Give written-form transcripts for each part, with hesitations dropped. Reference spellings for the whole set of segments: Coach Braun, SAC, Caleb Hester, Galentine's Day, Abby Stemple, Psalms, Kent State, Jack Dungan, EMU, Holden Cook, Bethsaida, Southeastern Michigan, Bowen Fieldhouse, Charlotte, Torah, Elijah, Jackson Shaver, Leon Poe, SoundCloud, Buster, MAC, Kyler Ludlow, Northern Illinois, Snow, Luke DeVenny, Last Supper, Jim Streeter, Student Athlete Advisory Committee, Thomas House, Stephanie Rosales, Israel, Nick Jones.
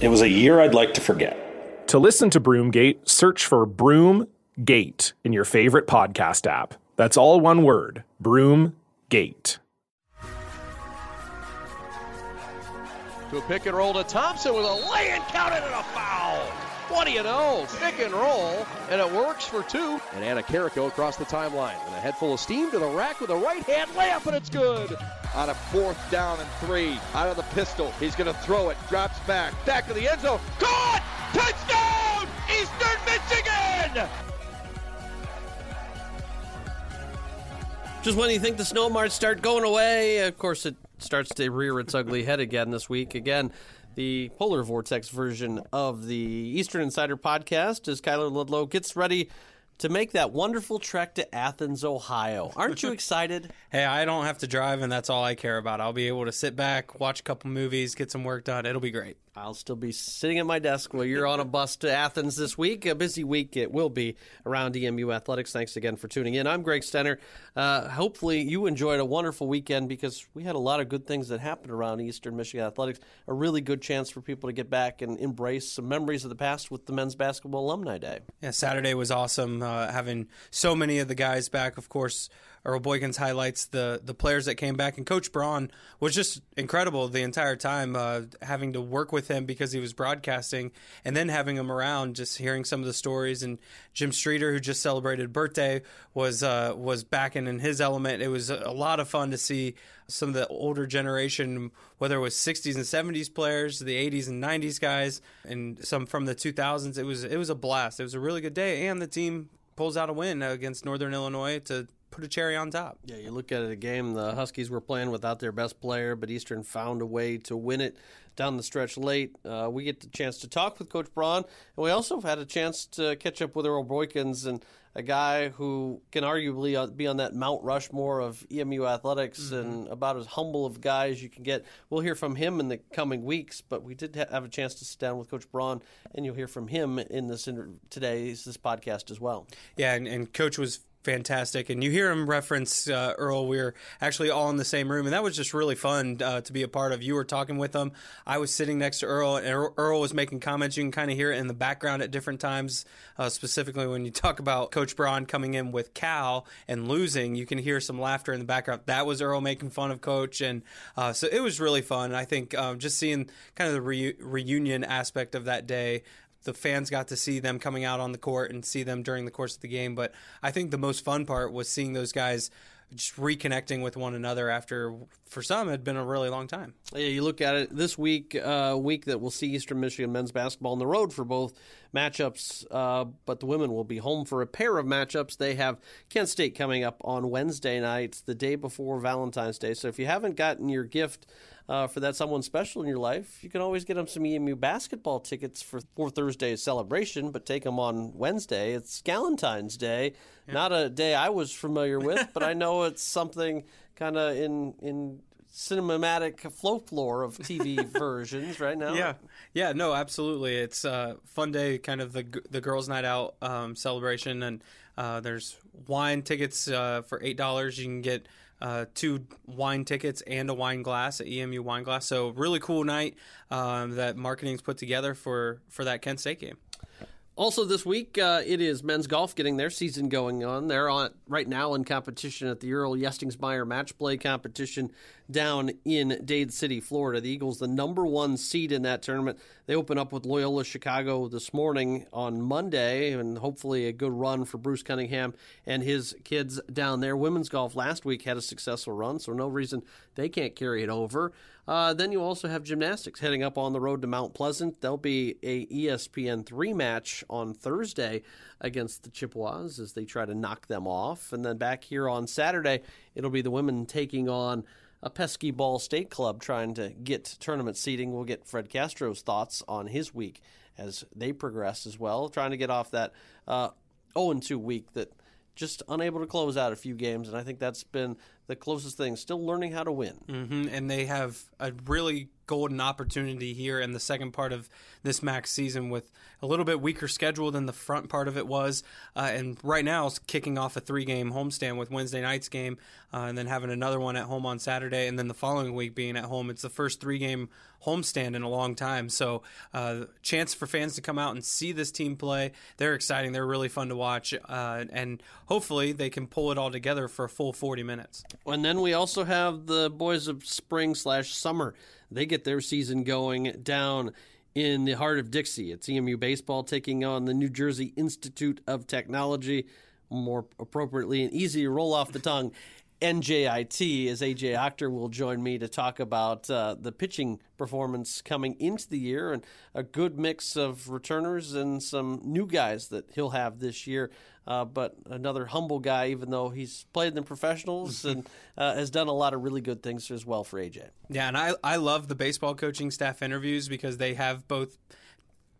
It was a year I'd like to forget. To listen to Broomgate, search for Broomgate in your favorite podcast app. That's all one word, Broomgate. To a pick and roll to Thompson with a lay and counted and a foul. What do you know? Pick and roll, and it works for two. And Anna Carrico across the timeline. And a head full of steam to the rack with a right-hand layup, and it's good. On a fourth down and three, out of the pistol. He's going to throw it, drops back, back to the end zone. Caught! Touchdown! Eastern Michigan! Just when you think the snow might start going away, of course it starts to rear its ugly head again this week. Again, the Polar Vortex version of the Eastern Insider podcast as Kyler Ludlow gets ready to make that wonderful trek to Athens, Ohio. Aren't you excited? Hey, I don't have to drive, and that's all I care about. I'll be able to sit back, watch a couple movies, get some work done. It'll be great. I'll still be sitting at my desk while you're on a bus to Athens this week. A busy week it will be around EMU Athletics. Thanks again for tuning in. I'm Greg Steiner. Hopefully you enjoyed a wonderful weekend because we had a lot of good things that happened around Eastern Michigan Athletics. A really good chance for people to get back and embrace some memories of the past with the Men's Basketball Alumni Day. Yeah, Saturday was awesome, having so many of the guys back, of course. Earl Boykins highlights the players that came back, and Coach Braun was just incredible the entire time, having to work with him because he was broadcasting, and then having him around, just hearing some of the stories. And Jim Streeter, who just celebrated birthday, was back in his element. It was a lot of fun to see some of the older generation, whether it was 60s and 70s players, the 80s and 90s guys, and some from the 2000s. It was a blast. It was a really good day, and the team pulls out a win against Northern Illinois to put a cherry on top. Yeah, you look at it, a game the Huskies were playing without their best player, but Eastern found a way to win it down the stretch late. We get the chance to talk with Coach Braun, and we also had a chance to catch up with Earl Boykins, and a guy who can arguably be on that Mount Rushmore of EMU athletics, and about as humble of guy as you can get. We'll hear from him in the coming weeks, but we did have a chance to sit down with Coach Braun, and you'll hear from him in today's podcast as well. Yeah, and Coach was fantastic, and you hear him reference Earl. We were actually all in the same room, and that was just really fun to be a part of. You were talking with him. I was sitting next to Earl, and Earl was making comments. You can kind of hear it in the background at different times, specifically when you talk about Coach Braun coming in with Cal and losing. You can hear some laughter in the background. That was Earl making fun of Coach, and so it was really fun. I think just seeing kind of the reunion aspect of that day, the fans got to see them coming out on the court and see them during the course of the game. But I think the most fun part was seeing those guys just reconnecting with one another after, for some, it had been a really long time. Yeah, you look at it this week, week that we'll see Eastern Michigan men's basketball on the road for both matchups, but the women will be home for a pair of matchups. They have Kent State coming up on Wednesday night, the day before Valentine's Day. So if you haven't gotten your gift for that someone special in your life, you can always get them some EMU basketball tickets for Thursday's celebration, but take them on Wednesday. It's Galentine's Day, Not a day I was familiar with, but I know it's something kind of in cinematic folklore of TV versions right now. Yeah, no, absolutely. It's a fun day, kind of the girls' night out celebration, and there's wine tickets for $8. You can get two wine tickets and a wine glass, an EMU wine glass. So really cool night that marketing's put together for that Kent State game. Also this week, it is men's golf getting their season going on. They're on right now in competition at the Earl Yestingsmeyer Match Play competition down in Dade City, Florida. The Eagles, the number one seed in that tournament. They open up with Loyola Chicago this morning on Monday, and hopefully a good run for Bruce Cunningham and his kids down there. Women's golf last week had a successful run, so no reason they can't carry it over. Then you also have gymnastics heading up on the road to Mount Pleasant. There'll be a ESPN 3 match on Thursday against the Chippewas as they try to knock them off. And then back here on Saturday, it'll be the women taking on a pesky Ball State club trying to get tournament seeding. We'll get Fred Castro's thoughts on his week as they progress as well, trying to get off that 0-2 week that just unable to close out a few games, and I think that's been the closest thing, still learning how to win. Mm-hmm. And they have a really golden opportunity here in the second part of this MAC season with a little bit weaker schedule than the front part of it was, and right now it's kicking off a 3-game homestand with Wednesday night's game, and then having another one at home on Saturday, and then the following week being at home. It's the first 3-game homestand in a long time, so chance for fans to come out and see this team play. They're exciting. They're really fun to watch, and hopefully they can pull it all together for a full 40 minutes. And then we also have the boys of spring/summer. They get their season going down in the heart of Dixie. It's EMU baseball taking on the New Jersey Institute of Technology, more appropriately and easy to roll off the tongue, NJIT, as A.J. Achter will join me to talk about the pitching performance coming into the year and a good mix of returners and some new guys that he'll have this year. But another humble guy, even though he's played in the professionals and has done a lot of really good things as well for A.J. Yeah, and I love the baseball coaching staff interviews because they have both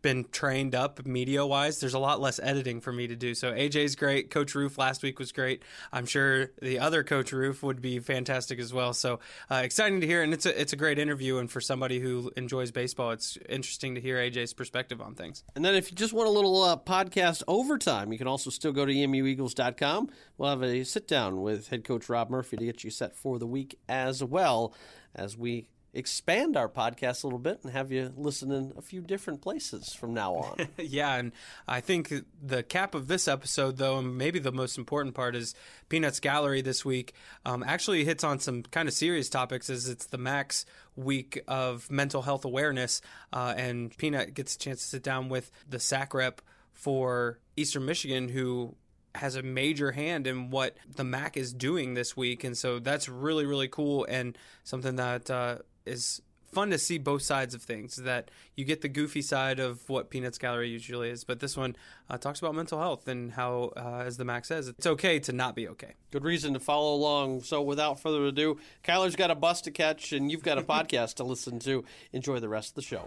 been trained up media-wise. There's a lot less editing for me to do. So AJ's great. Coach Roof last week was great. I'm sure the other Coach Roof would be fantastic as well. So exciting to hear, and it's a great interview. And for somebody who enjoys baseball, it's interesting to hear AJ's perspective on things. And then if you just want a little podcast overtime, you can also still go to emueagles.com. We'll have a sit-down with head coach Rob Murphy to get you set for the week as well as we expand our podcast a little bit and have you listen in a few different places from now on. Yeah, and I think the cap of this episode, though, and maybe the most important part, is Peanut's Gallery this week actually hits on some kind of serious topics, as it's the MAC's week of mental health awareness, and Peanut gets a chance to sit down with the SAC rep for Eastern Michigan, who has a major hand in what the MAC is doing this week. And so that's really, really cool, and something that is fun to see both sides of things, that you get the goofy side of what Peanut's Gallery usually is, but this one talks about mental health and how, as the MAC says, it's okay to not be okay. Good reason to follow along. So without further ado, Kyler's got a bus to catch and you've got a podcast to listen to. Enjoy the rest of the show.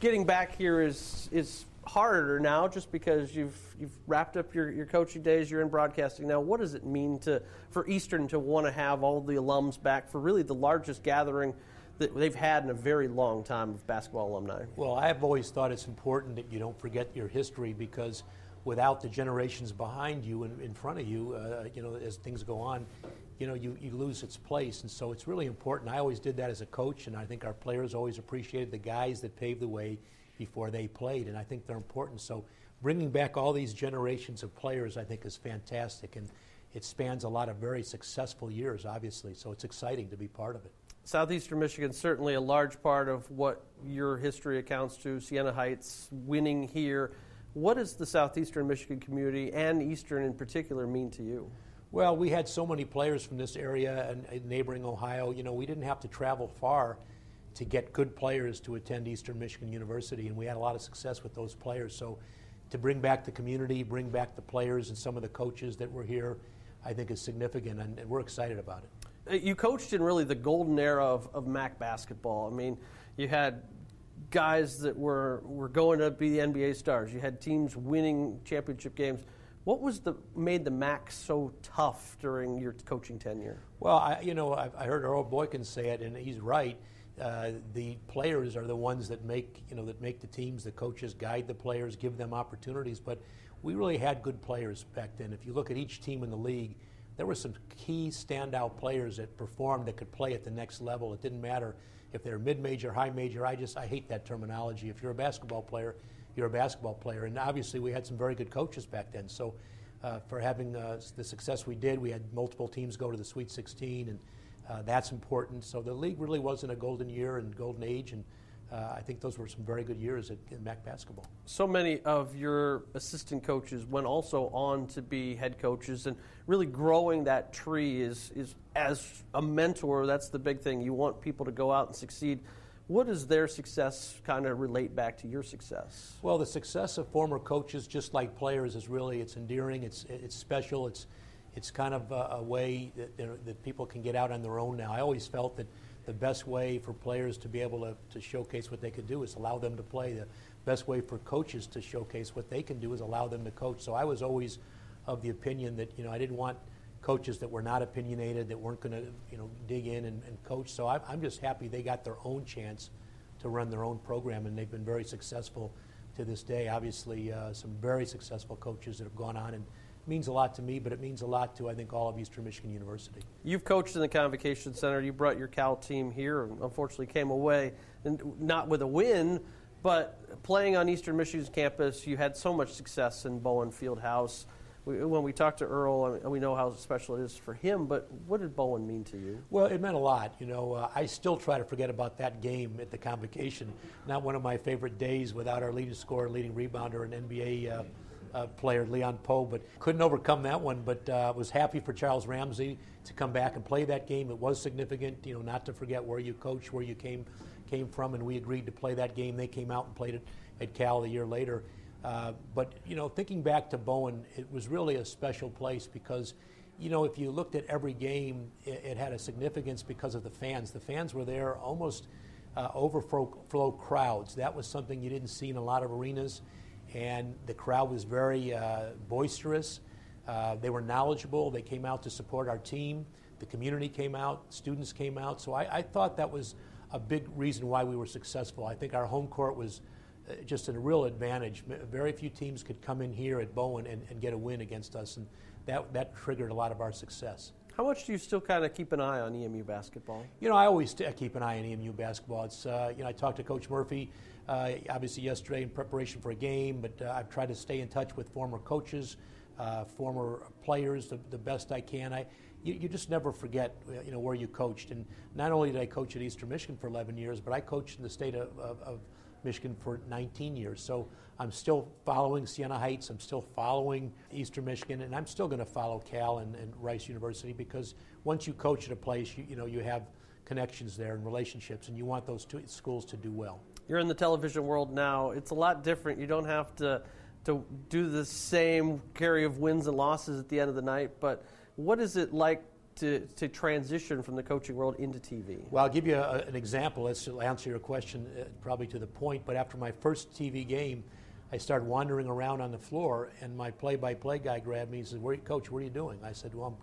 getting back here is harder now just because you've wrapped up your coaching days, you're in broadcasting now. What does it mean for Eastern to want to have all the alums back for really the largest gathering that they've had in a very long time of basketball alumni? Well, I've always thought it's important that you don't forget your history, because without the generations behind you and in front of you, as things go on, you lose its place, and so it's really important. I always did that as a coach, and I think our players always appreciated the guys that paved the way before they played, and I think they're important. So bringing back all these generations of players, I think, is fantastic, and it spans a lot of very successful years, obviously, so it's exciting to be part of it. Southeastern Michigan, certainly a large part of what your history accounts to, Siena Heights, winning here. What does the Southeastern Michigan community, and Eastern in particular, mean to you? Well, we had so many players from this area and neighboring Ohio. We didn't have to travel far to get good players to attend Eastern Michigan University, and we had a lot of success with those players. So to bring back the community, bring back the players and some of the coaches that were here, I think is significant, and we're excited about it. You coached in really the golden era of MAC basketball. I mean, you had guys that were going to be the NBA stars. You had teams winning championship games. What was made the MAC so tough during your coaching tenure? Well, I heard Earl Boykins say it, and he's right. The players are the ones that make the teams. The coaches guide the players, give them opportunities. But we really had good players back then. If you look at each team in the league, there were some key standout players that performed, that could play at the next level. It didn't matter if they're mid-major, high-major. I hate that terminology. If you're a basketball player, you're a basketball player. And obviously we had some very good coaches back then. So for having the success we did, we had multiple teams go to the Sweet 16, and that's important. So the league really was in a golden year and golden age, and I think those were some very good years in MAC basketball. So many of your assistant coaches went also on to be head coaches, and really growing that tree is as a mentor, that's the big thing. You want people to go out and succeed. What does their success kind of relate back to your success? Well, the success of former coaches, just like players, is really, it's endearing, it's special, it's kind of a way that people can get out on their own now. I always felt that the best way for players to be able to showcase what they could do is allow them to play. The best way for coaches to showcase what they can do is allow them to coach. So I was always of the opinion that, I didn't want coaches that were not opinionated, that weren't going to, dig in and coach. So I'm just happy they got their own chance to run their own program, and they've been very successful to this day. Obviously, some very successful coaches that have gone on, and it means a lot to me, but it means a lot to, I think, all of Eastern Michigan University. You've coached in the Convocation Center. You brought your Cal team here and unfortunately came away, and not with a win, but playing on Eastern Michigan's campus, you had so much success in Bowen Fieldhouse. When we talked to Earl, we know how special it is for him, but what did Bowen mean to you? Well, it meant a lot. I still try to forget about that game at the Convocation. Not one of my favorite days without our leading scorer, leading rebounder, and NBA player Leon Poe, but couldn't overcome that one, but was happy for Charles Ramsey to come back and play that game. It was significant, not to forget where you coached, where you came from, and we agreed to play that game. They came out and played it at Cal a year later. But thinking back to Bowen, it was really a special place because, if you looked at every game, it had a significance because of the fans. The fans were there, almost overflow crowds. That was something you didn't see in a lot of arenas. And the crowd was very boisterous. They were knowledgeable. They came out to support our team. The community came out. Students came out. So I thought that was a big reason why we were successful. I think our home court was just a real advantage. Very few teams could come in here at Bowen and get a win against us, and that triggered a lot of our success. How much do you still kind of keep an eye on EMU basketball? I always keep an eye on EMU basketball. It's I talked to Coach Murphy obviously yesterday in preparation for a game, but I've tried to stay in touch with former coaches, former players, the best I can. You just never forget, where you coached. And not only did I coach at Eastern Michigan for 11 years, but I coached in the state of Michigan for 19 years. So I'm still following Siena Heights, I'm still following Eastern Michigan, and I'm still going to follow Cal and Rice University, because once you coach at a place, you have connections there and relationships, and you want those two schools to do well. You're in the television world now. It's a lot different. You don't have to do the same carry of wins and losses at the end of the night, but what is it like to transition from the coaching world into TV? Well, I'll give you an example. Let's answer your question probably to the point, but after my first TV game, I started wandering around on the floor, and my play-by-play guy grabbed me and said, Coach, what are you doing? I said, well,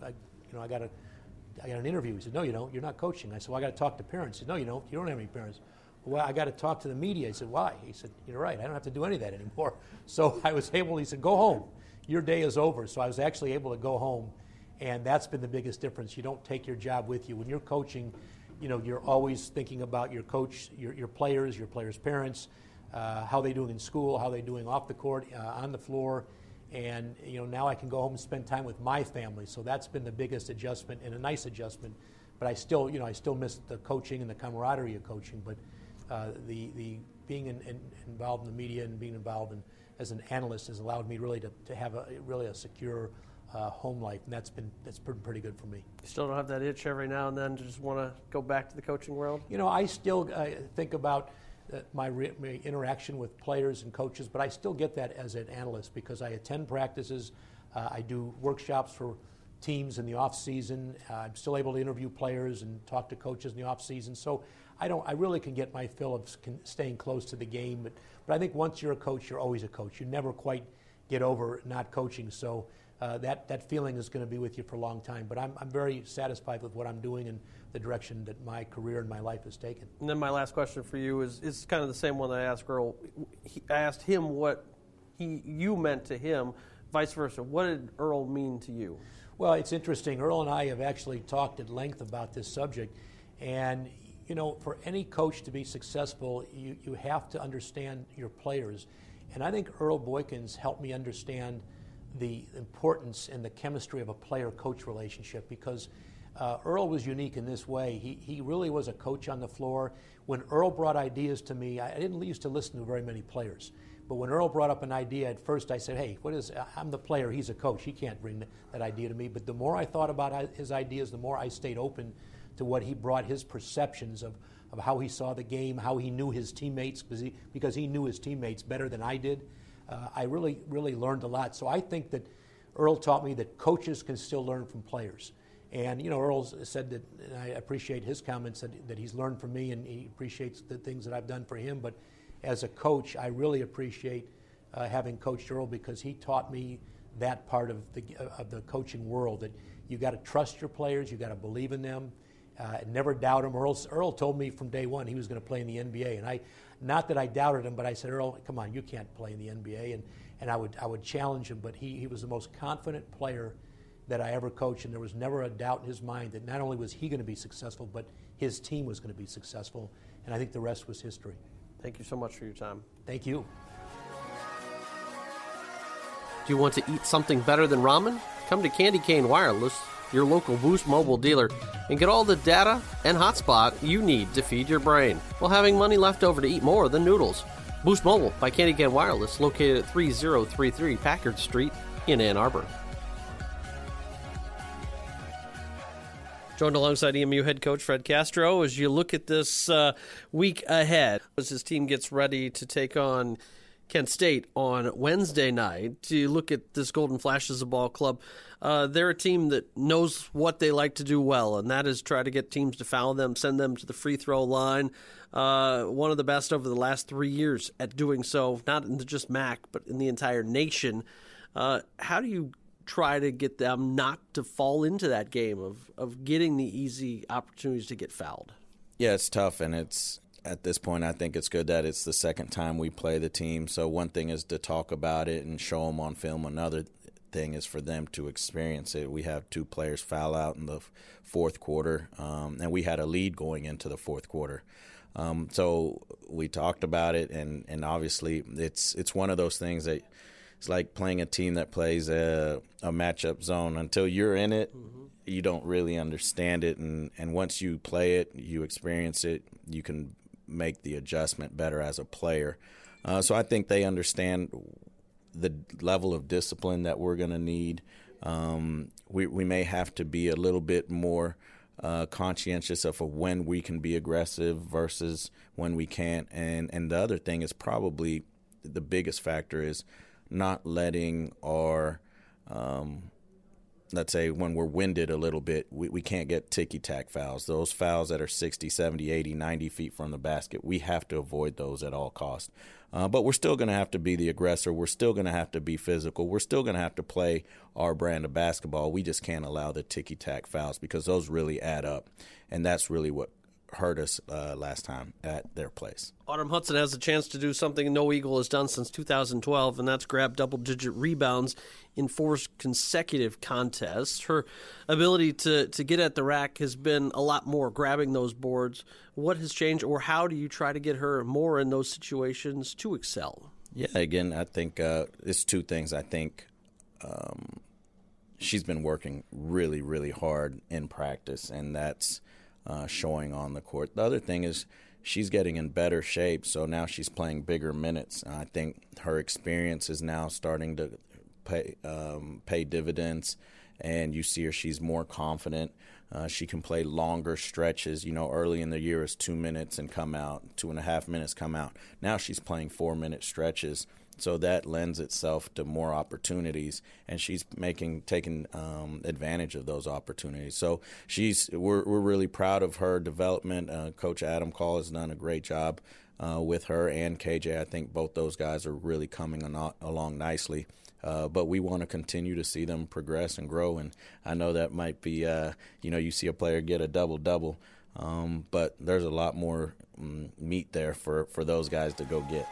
I got an interview. He said, no, you don't. You're not coaching. I said, well, I got to talk to parents. He said, no, you don't. You don't have any parents. Well, I got to talk to the media. He said, why? He said, you're right. I don't have to do any of that anymore. So I was able, he said, go home. Your day is over. So I was actually able to go home. And that's been the biggest difference. You don't take your job with you. When you're coaching, you're always thinking about your coach, your players, your players' parents, how they doing in school, how they doing off the court, on the floor. And now I can go home and spend time with my family. So that's been the biggest adjustment, and a nice adjustment. But I still, I still miss the coaching and the camaraderie of coaching. But the being involved in the media and being involved as an analyst has allowed me really to have a secure home life, and that's been pretty good for me. You still don't have that itch every now and then to just want to go back to the coaching world? I still think about my interaction with players and coaches, but I still get that as an analyst because I attend practices. I do workshops for teams in the offseason. I'm still able to interview players and talk to coaches in the offseason. So I really can get my fill of staying close to the game. But I think once you're a coach, you're always a coach. You never quite get over not coaching. So that feeling is going to be with you for a long time. But I'm very satisfied with what I'm doing and the direction that my career and my life has taken. And then my last question for you is kind of the same one that I asked Earl. I asked him what you meant to him, vice versa. What did Earl mean to you? Well, it's interesting. Earl and I have actually talked at length about this subject. And, you know, for any coach to be successful, you have to understand your players. And I think Earl Boykins helped me understand the importance and the chemistry of a player-coach relationship, because Earl was unique in this way. He really was a coach on the floor. When Earl brought ideas to me, I didn't used to listen to very many players. But when Earl brought up an idea, at first I said, hey, I'm the player, he's a coach, he can't bring that idea to me. But the more I thought about his ideas, the more I stayed open to what he brought, his perceptions of how he saw the game, how he knew his teammates, because he knew his teammates better than I did. I really, really learned a lot. So I think that Earl taught me that coaches can still learn from players. And, you know, Earl said that, and I appreciate his comments, that he's learned from me and he appreciates the things that I've done for him. But as a coach, I really appreciate having coached Earl, because he taught me that part of the coaching world, that you got to trust your players, you got to believe in them, never doubt them. Earl told me from day one he was going to play in the NBA, and not that I doubted him, but I said, Earl, come on, you can't play in the NBA, and I would challenge him, but he was the most confident player that I ever coached, and there was never a doubt in his mind that not only was he going to be successful, but his team was going to be successful, and I think the rest was history. Thank you so much for your time. Thank you. Do you want to eat something better than ramen? Come to Candy Cane Wireless, your local Boost mobile dealer, and get all the data and hotspot you need to feed your brain while having money left over to eat more than noodles. Boost Mobile by Candy Cane Wireless, located at 3033 Packard Street in Ann Arbor. Joined alongside EMU head coach Fred Castro as you look at this week ahead, as his team gets ready to take on Kent State on Wednesday night. To look at this Golden Flashes of Ball Club, they're a team that knows what they like to do well, and that is try to get teams to foul them, send them to the free throw line. One of the best over the last 3 years at doing so, not in just MAC, but in the entire nation. How do you try to get them not to fall into that game of getting the easy opportunities to get fouled? Yeah, it's tough, and it's at this point I think it's good that it's the second time we play the team. So one thing is to talk about it and show them on film. Another thing is for them to experience it. We have two players foul out in the fourth quarter, and we had a lead going into the fourth quarter. So we talked about it, and obviously it's one of those things that it's like playing a team that plays a matchup zone. Until you're in it, you don't really understand it. And once you play it, you experience it, you can make the adjustment better as a player. So I think they understand the level of discipline that we're going to need. We may have to be a little bit more conscientious of when we can be aggressive versus when we can't. And the other thing is probably the biggest factor is not letting our, let's say when we're winded a little bit, we can't get ticky-tack fouls. Those fouls that are 60, 70, 80, 90 feet from the basket, we have to avoid those at all costs. But we're still going to have to be the aggressor. We're still going to have to be physical. We're still going to have to play our brand of basketball. We just can't allow the ticky-tack fouls, because those really add up, and that's really what hurt us last time at their place. Autumn Hudson has a chance to do something no Eagle has done since 2012, and that's grab double-digit rebounds in four consecutive contests. Her ability to get at the rack has been a lot more grabbing those boards. What has changed, or how do you try to get her more in those situations to excel? Yeah, again, I think it's two things. I think she's been working really, really hard in practice, and that's showing on the court. The other thing is she's getting in better shape, so now she's playing bigger minutes. I think her experience is now starting to pay dividends, and you see her, she's more confident. She can play longer stretches. You know, early in the year is 2 minutes and come out, 2.5 minutes come out. Now she's playing 4-minute stretches. So that lends itself to more opportunities, and she's taking advantage of those opportunities. So we're really proud of her development. Coach Adam Call has done a great job with her and KJ. I think both those guys are really coming along nicely. But we want to continue to see them progress and grow. And I know that might be, you see a player get a double-double, but there's a lot more meat there for those guys to go get.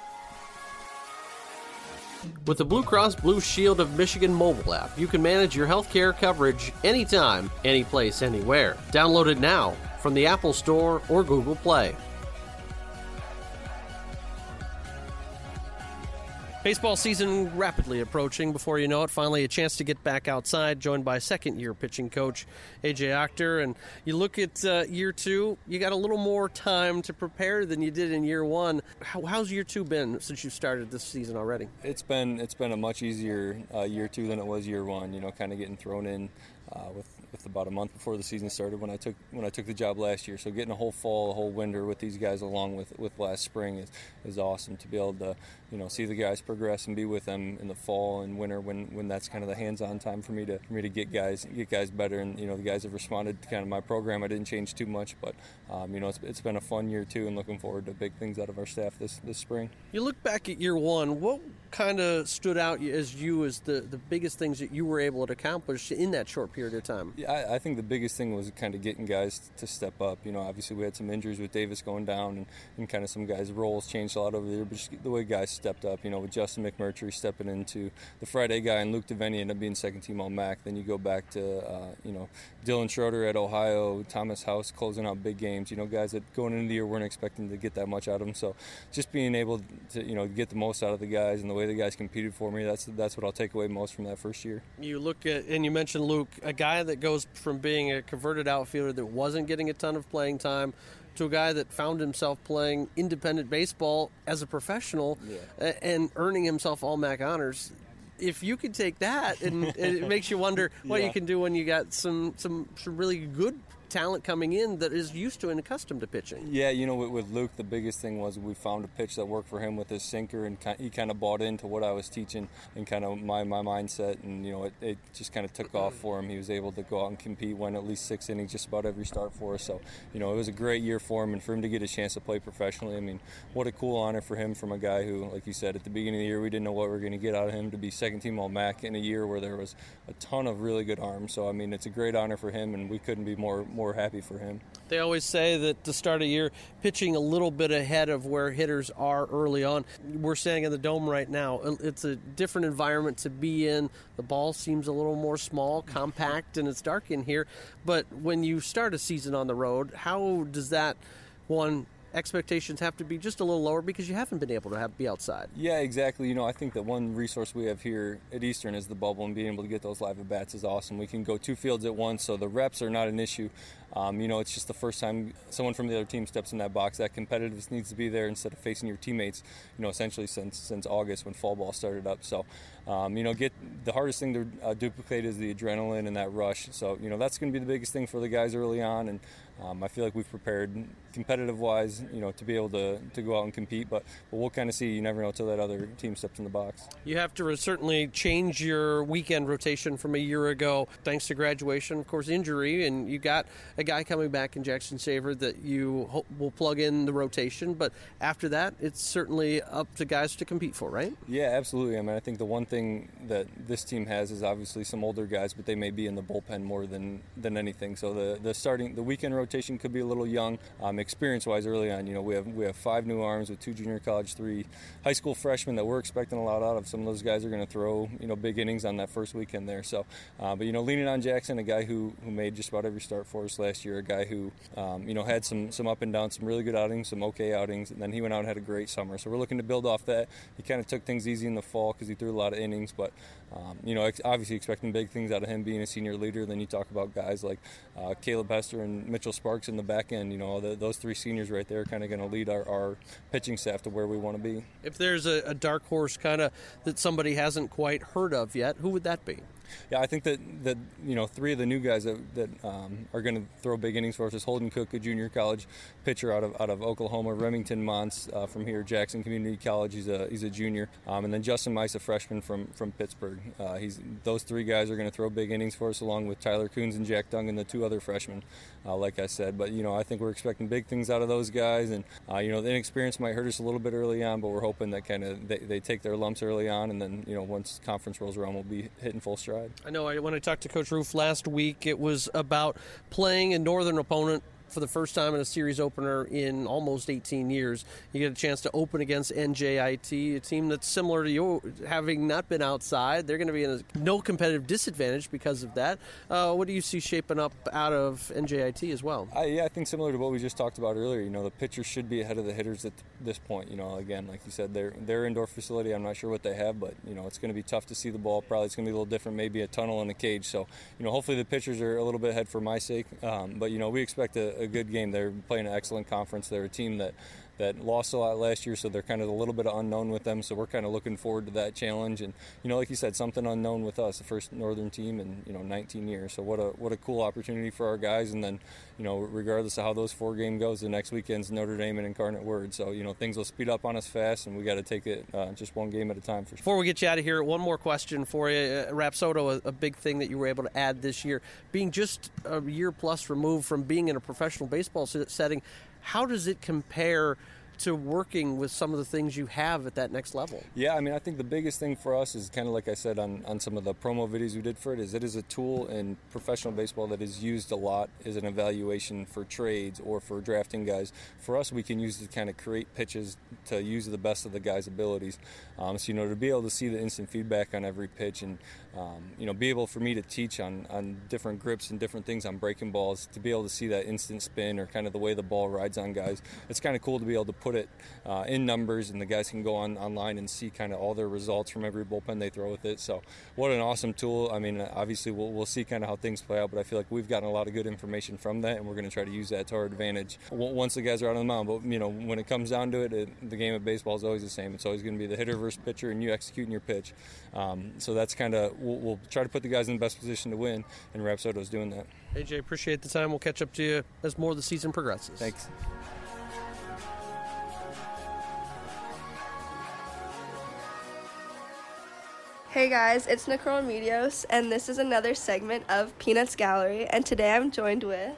With the Blue Cross Blue Shield of Michigan mobile app, you can manage your healthcare coverage anytime, anyplace, anywhere. Download it now from the Apple Store or Google Play. Baseball season rapidly approaching. Before you know it, finally a chance to get back outside, joined by second-year pitching coach A.J. Achter. And you look at year two, you got a little more time to prepare than you did in year one. How's year two been since you started this season already? It's been a much easier year two than it was year one, kind of getting thrown in with about a month before the season started when I took the job last year. So getting a whole fall, a whole winter with these guys along with last spring is awesome to be able to, see the guys progress and be with them in the fall and winter when that's kind of the hands-on time for me to get guys better. And, the guys have responded to kind of my program. I didn't change too much, but, it's been a fun year too, and looking forward to big things out of our staff this spring. You look back at year one, what kind of stood out as the biggest things that you were able to accomplish in that short period of time? Yeah, I think the biggest thing was kind of getting guys to step up. Obviously we had some injuries with Davis going down and kind of some guys' roles changed a lot over there, but just the way guys stepped up, with Justin McMurtry stepping into the Friday guy and Luke Devenny ended up being second team All-MAC. Then you go back to, Dylan Schroeder at Ohio, Thomas House closing out big games, guys that going into the year weren't expecting to get that much out of them. So just being able to, get the most out of the guys and the way the guys competed for me, that's what I'll take away most from that first year. You look at, and you mentioned Luke, a guy that goes from being a converted outfielder that wasn't getting a ton of playing time to a guy that found himself playing independent baseball as a professional and earning himself All-MAC honors. If you could take that, and it makes you wonder what you can do when you got some really good talent coming in that is used to and accustomed to pitching. Yeah, with Luke, the biggest thing was we found a pitch that worked for him with his sinker, and he kind of bought into what I was teaching and kind of my mindset, and it just kind of took off for him. He was able to go out and compete, win at least 6 innings just about every start for us. So, it was a great year for him, and for him to get a chance to play professionally, I mean, what a cool honor for him from a guy who, like you said, at the beginning of the year, we didn't know what we were going to get out of him, to be second team All-MAC in a year where there was a ton of really good arms. So, I mean, it's a great honor for him, and we couldn't be more happy for him. They always say that to start a year, pitching a little bit ahead of where hitters are early on. We're standing in the dome right now. It's a different environment to be in. The ball seems a little more small, compact, and it's dark in here. But when you start a season on the road, how does that one? Expectations have to be just a little lower because you haven't been able to be outside. Yeah, exactly. I think that one resource we have here at Eastern is the bubble, and being able to get those live at-bats is awesome. We can go 2 fields at once, so the reps are not an issue. It's just the first time someone from the other team steps in that box. That competitiveness needs to be there instead of facing your teammates, essentially since August when fall ball started up. So, get the hardest thing to duplicate is the adrenaline and that rush. So, that's going to be the biggest thing for the guys early on. And I feel like we've prepared competitive-wise, to be able to go out and compete. But we'll kind of see. You never know until that other team steps in the box. You have to certainly change your weekend rotation from a year ago thanks to graduation, of course, injury, and you got a guy coming back in Jackson Shaver that you hope will plug in the rotation, but after that, it's certainly up to guys to compete for, right? Yeah, absolutely. I mean, I think the one thing that this team has is obviously some older guys, but they may be in the bullpen more than anything. So the weekend rotation could be a little young. Experience-wise, early on, we have 5 new arms with 2 junior college, 3 high school freshmen that we're expecting a lot out of. Some of those guys are going to throw big innings on that first weekend there. So, but leaning on Jackson, a guy who made just about every start for us last year, a guy who had some up and down, some really good outings, some okay outings, and then he went out and had a great summer. So we're looking to build off that. He kind of took things easy in the fall because he threw a lot of innings, but obviously expecting big things out of him being a senior leader. Then you talk about guys like Caleb Hester and Mitchell Sparks in the back end. Those 3 seniors right there are kind of going to lead our pitching staff to where we want to be. If there's a dark horse kind of that somebody hasn't quite heard of yet, who would that be? Yeah, I think that you know, three of the new guys that are going to throw big innings for us is Holden Cook, a junior college pitcher out of Oklahoma, Remington Mons from here, Jackson Community College. He's a junior, and then Justin Mice, a freshman from Pittsburgh. Those three guys are going to throw big innings for us, along with Tyler Coons and Jack Dungan, the two other freshmen. Like I said, but you know, I think we're expecting big things out of those guys, and you know, the inexperience might hurt us a little bit early on, but we're hoping that kind of they take their lumps early on, and then you know, once conference rolls around, we'll be hitting full stride. I know when I talked to Coach Roof last week, it was about playing a northern opponent for the first time in a series opener in almost 18 years. You get a chance to open against NJIT, a team that's similar to you, having not been outside. They're going to be in a no competitive disadvantage because of that. What do you see shaping up out of NJIT as well? I think similar to what we just talked about earlier. You know, the pitchers should be ahead of the hitters at this point. You know, again, like you said, their indoor facility, I'm not sure what they have, but, you know, it's going to be tough to see the ball. Probably it's going to be a little different, maybe a tunnel and a cage. So, you know, hopefully the pitchers are a little bit ahead for my sake. But, you know, we expect a good game. They're playing an excellent conference. They're a team that lost a lot last year, so they're kind of a little bit unknown with them. So we're kind of looking forward to that challenge. And, you know, like you said, something unknown with us, the first Northern team in, you know, 19 years. So what a cool opportunity for our guys. And then, you know, regardless of how those four game goes, the next weekend's Notre Dame and Incarnate Word. So, you know, things will speed up on us fast, and we got to take it just one game at a time. For sure. Before we get you out of here, one more question for you. Rapsodo, a big thing that you were able to add this year, being just a year plus removed from being in a professional baseball setting, how does it compare to working with some of the things you have at that next level? Yeah, I mean, I think the biggest thing for us is kind of like I said on some of the promo videos we did for it is a tool in professional baseball that is used a lot as an evaluation for trades or for drafting guys. For us, we can use it to kind of create pitches to use the best of the guy's abilities. So, you know, to be able to see the instant feedback on every pitch and, you know, be able for me to teach on different grips and different things on breaking balls, to be able to see that instant spin or kind of the way the ball rides on guys. It's kind of cool to be able to put it in numbers, and the guys can go online and see kind of all their results from every bullpen they throw with it. So what an awesome tool. I mean, obviously we'll see kind of how things play out, but I feel like we've gotten a lot of good information from that, and we're going to try to use that to our advantage once the guys are out on the mound. But, you know, when it comes down to it, the game of baseball is always the same. It's always going to be the hitter versus pitcher and you executing your pitch. So that's kind of, we'll try to put the guys in the best position to win, and Rapsodo's doing that. AJ, appreciate the time. We'll catch up to you as more of the season progresses. Thanks. Hey guys, it's Nicole Medios, and this is another segment of Peanut's Gallery, and today I'm joined with...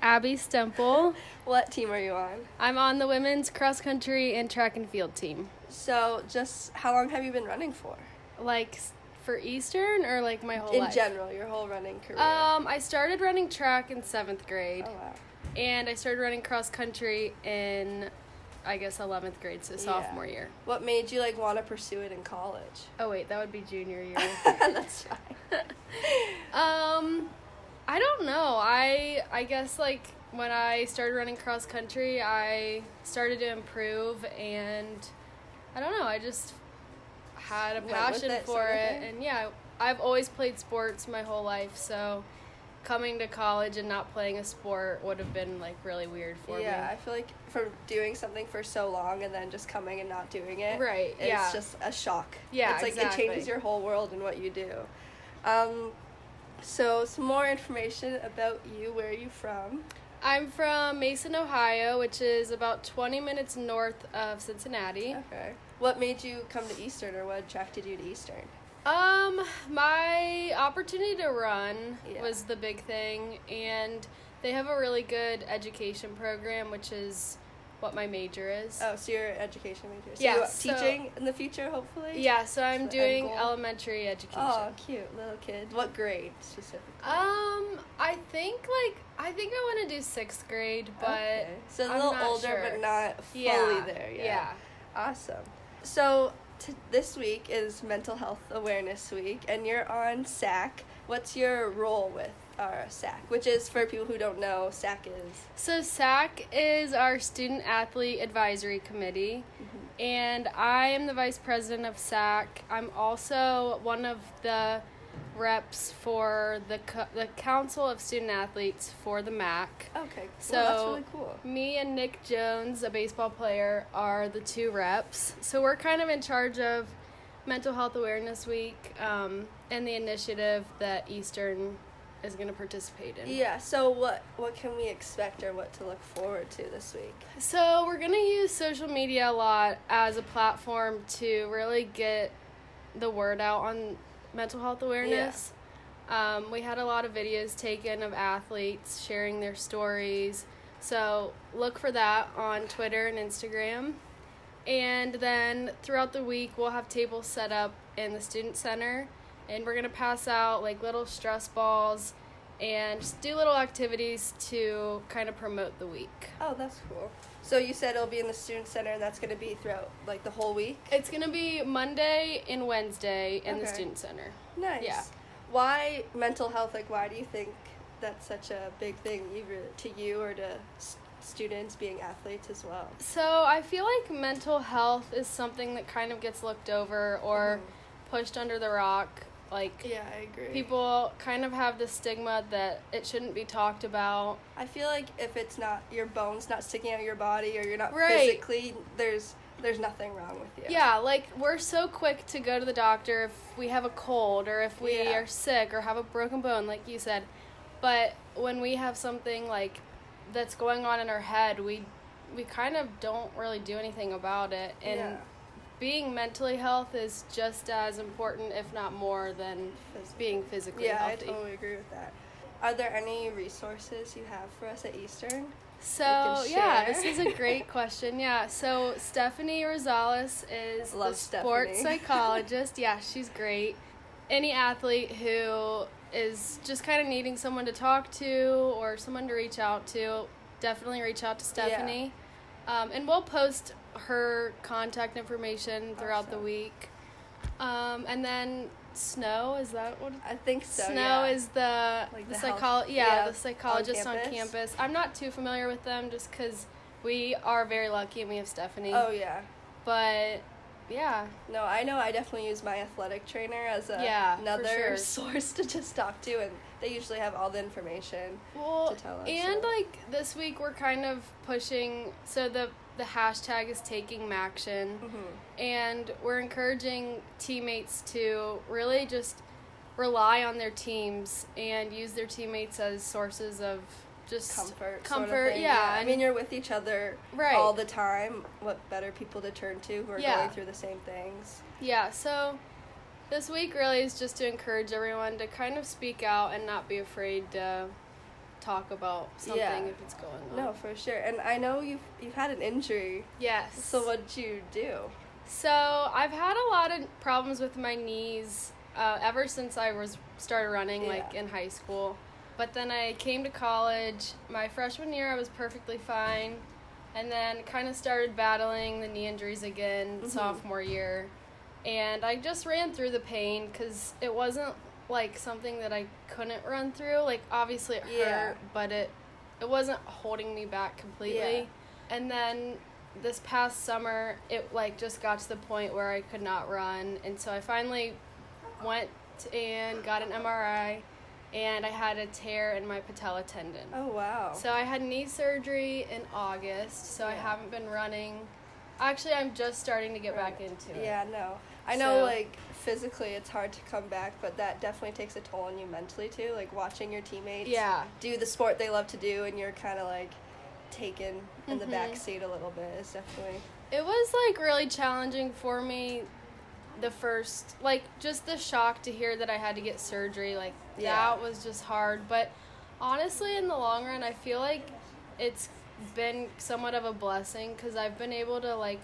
Abby Stemple. What team are you on? I'm on the women's cross-country and track and field team. So, just how long have you been running for? Like, for Eastern, or like my whole life? In general, your whole running career. I started running track in 7th grade. Oh, wow. And I started running cross-country in... I guess 11th grade, so sophomore year. What made you want to pursue it in college? Oh wait, that would be junior year. That's fine. I don't know. I guess when I started running cross country, I started to improve, and I don't know. I just had a passion for it, and yeah, I've always played sports my whole life, so. Coming to college and not playing a sport would have been really weird for me. Yeah, I feel like for doing something for so long and then just coming and not doing it. Right. It's just a shock. Yeah, exactly. It changes your whole world and what you do. So some more information about you. Where are you from? I'm from Mason, Ohio, which is about 20 minutes north of Cincinnati. Okay. What made you come to Eastern, or what attracted you to Eastern? My opportunity to run was the big thing, and they have a really good education program, which is what my major is. Oh, so you're an education major. So you're teaching in the future, hopefully? Yeah, so I'm doing elementary education. Oh, cute little kid. What grade specifically? I think I want to do 6th grade, but okay. So a little older, sure. But not fully there. Yeah. Awesome. So... This week is Mental Health Awareness Week, and you're on SAC. What's your role with our SAC, which is, for people who don't know, SAC is? So SAC is our Student Athlete Advisory Committee, mm-hmm. and I am the vice president of SAC. I'm also one of the reps for the Council of Student Athletes for the MAC. Okay, so that's really cool. Me and Nick Jones, a baseball player, are the two reps. So we're kind of in charge of Mental Health Awareness Week, and the initiative that Eastern is going to participate in. Yeah, so what can we expect, or what to look forward to this week? So we're going to use social media a lot as a platform to really get the word out on mental health awareness. Yeah. We had a lot of videos taken of athletes sharing their stories, so look for that on Twitter and Instagram. And then throughout the week, we'll have tables set up in the student center, and we're going to pass out like little stress balls and just do little activities to kind of promote the week. Oh, that's cool. So you said it'll be in the student center, and that's going to be throughout like the whole week? It's going to be Monday and Wednesday in the student center. Nice. Yeah. Why mental health? Like, why do you think that's such a big thing, either to you or to students being athletes as well? So I feel like mental health is something that kind of gets looked over or pushed under the rock. Like, yeah, I agree. People kind of have the stigma that it shouldn't be talked about. I feel like if it's not, your bones not sticking out of your body, or you're not physically, there's nothing wrong with you. Yeah, like, we're so quick to go to the doctor if we have a cold, or if we are sick, or have a broken bone, like you said. But when we have something like that's going on in our head, we kind of don't really do anything about it. And being mentally healthy is just as important, if not more, than being physically healthy. Yeah, I totally agree with that. Are there any resources you have for us at Eastern? So, yeah, this is a great question. Yeah, so Stephanie Rosales is the sports psychologist. Yeah, she's great. Any athlete who is just kind of needing someone to talk to or someone to reach out to, definitely reach out to Stephanie. Yeah. And we'll post her contact information throughout the week. And then Snow, is that what? I think so. Snow is the psychologist on campus. I'm not too familiar with them just because we are very lucky and we have Stephanie. Oh, yeah. But yeah. No, I know I definitely use my athletic trainer as another source to just talk to, and they usually have all the information to tell us. And, like, this week we're kind of pushing, so the hashtag is Taking Maction, and we're encouraging teammates to really just rely on their teams and use their teammates as sources of just comfort sort of thing. I mean, you're with each other all the time. What better people to turn to who are going through the same things? Yeah, so this week really is just to encourage everyone to kind of speak out and not be afraid to talk about something if it's going on. No, for sure. And I know you've had an injury. Yes. So what did you do? So I've had a lot of problems with my knees ever since I started running, like in high school. But then I came to college. My freshman year, I was perfectly fine. And then kind of started battling the knee injuries again sophomore year. And I just ran through the pain because it wasn't, like, something that I couldn't run through. Like, obviously it hurt, but it wasn't holding me back completely. Yeah. And then this past summer, it, like, just got to the point where I could not run. And so I finally went and got an MRI. And I had a tear in my patella tendon. Oh, wow. So I had knee surgery in August, so I haven't been running. Actually, I'm just starting to get back into it. Yeah, no. I know, like, physically it's hard to come back, but that definitely takes a toll on you mentally, too. Like, watching your teammates do the sport they love to do, and you're kind of, like, taken in the backseat a little bit is definitely... It was, like, really challenging for me. The first, like, just the shock to hear that I had to get surgery, like, that was just hard. But honestly, in the long run, I feel like it's been somewhat of a blessing because I've been able to, like,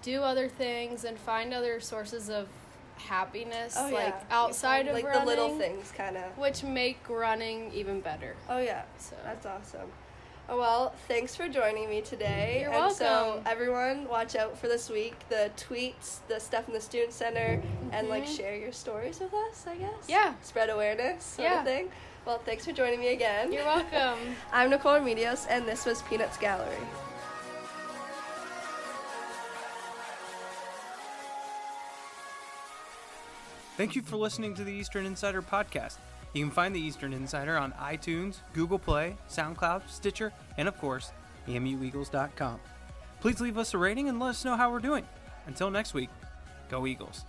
do other things and find other sources of happiness, outside of running. Like, the little things, kind of. Which make running even better. Oh, yeah. So that's awesome. Well, thanks for joining me today. You're welcome. So everyone, watch out for this week, the tweets, the stuff in the student center, and, like, share your stories with us, I guess. Yeah. Spread awareness sort of thing. Well, thanks for joining me again. You're welcome. I'm Nicole Medios, and this was Peanut's Gallery. Thank you for listening to the Eastern Insider Podcast. You can find the Eastern Insider on iTunes, Google Play, SoundCloud, Stitcher, and, of course, emueagles.com. Please leave us a rating and let us know how we're doing. Until next week, go Eagles.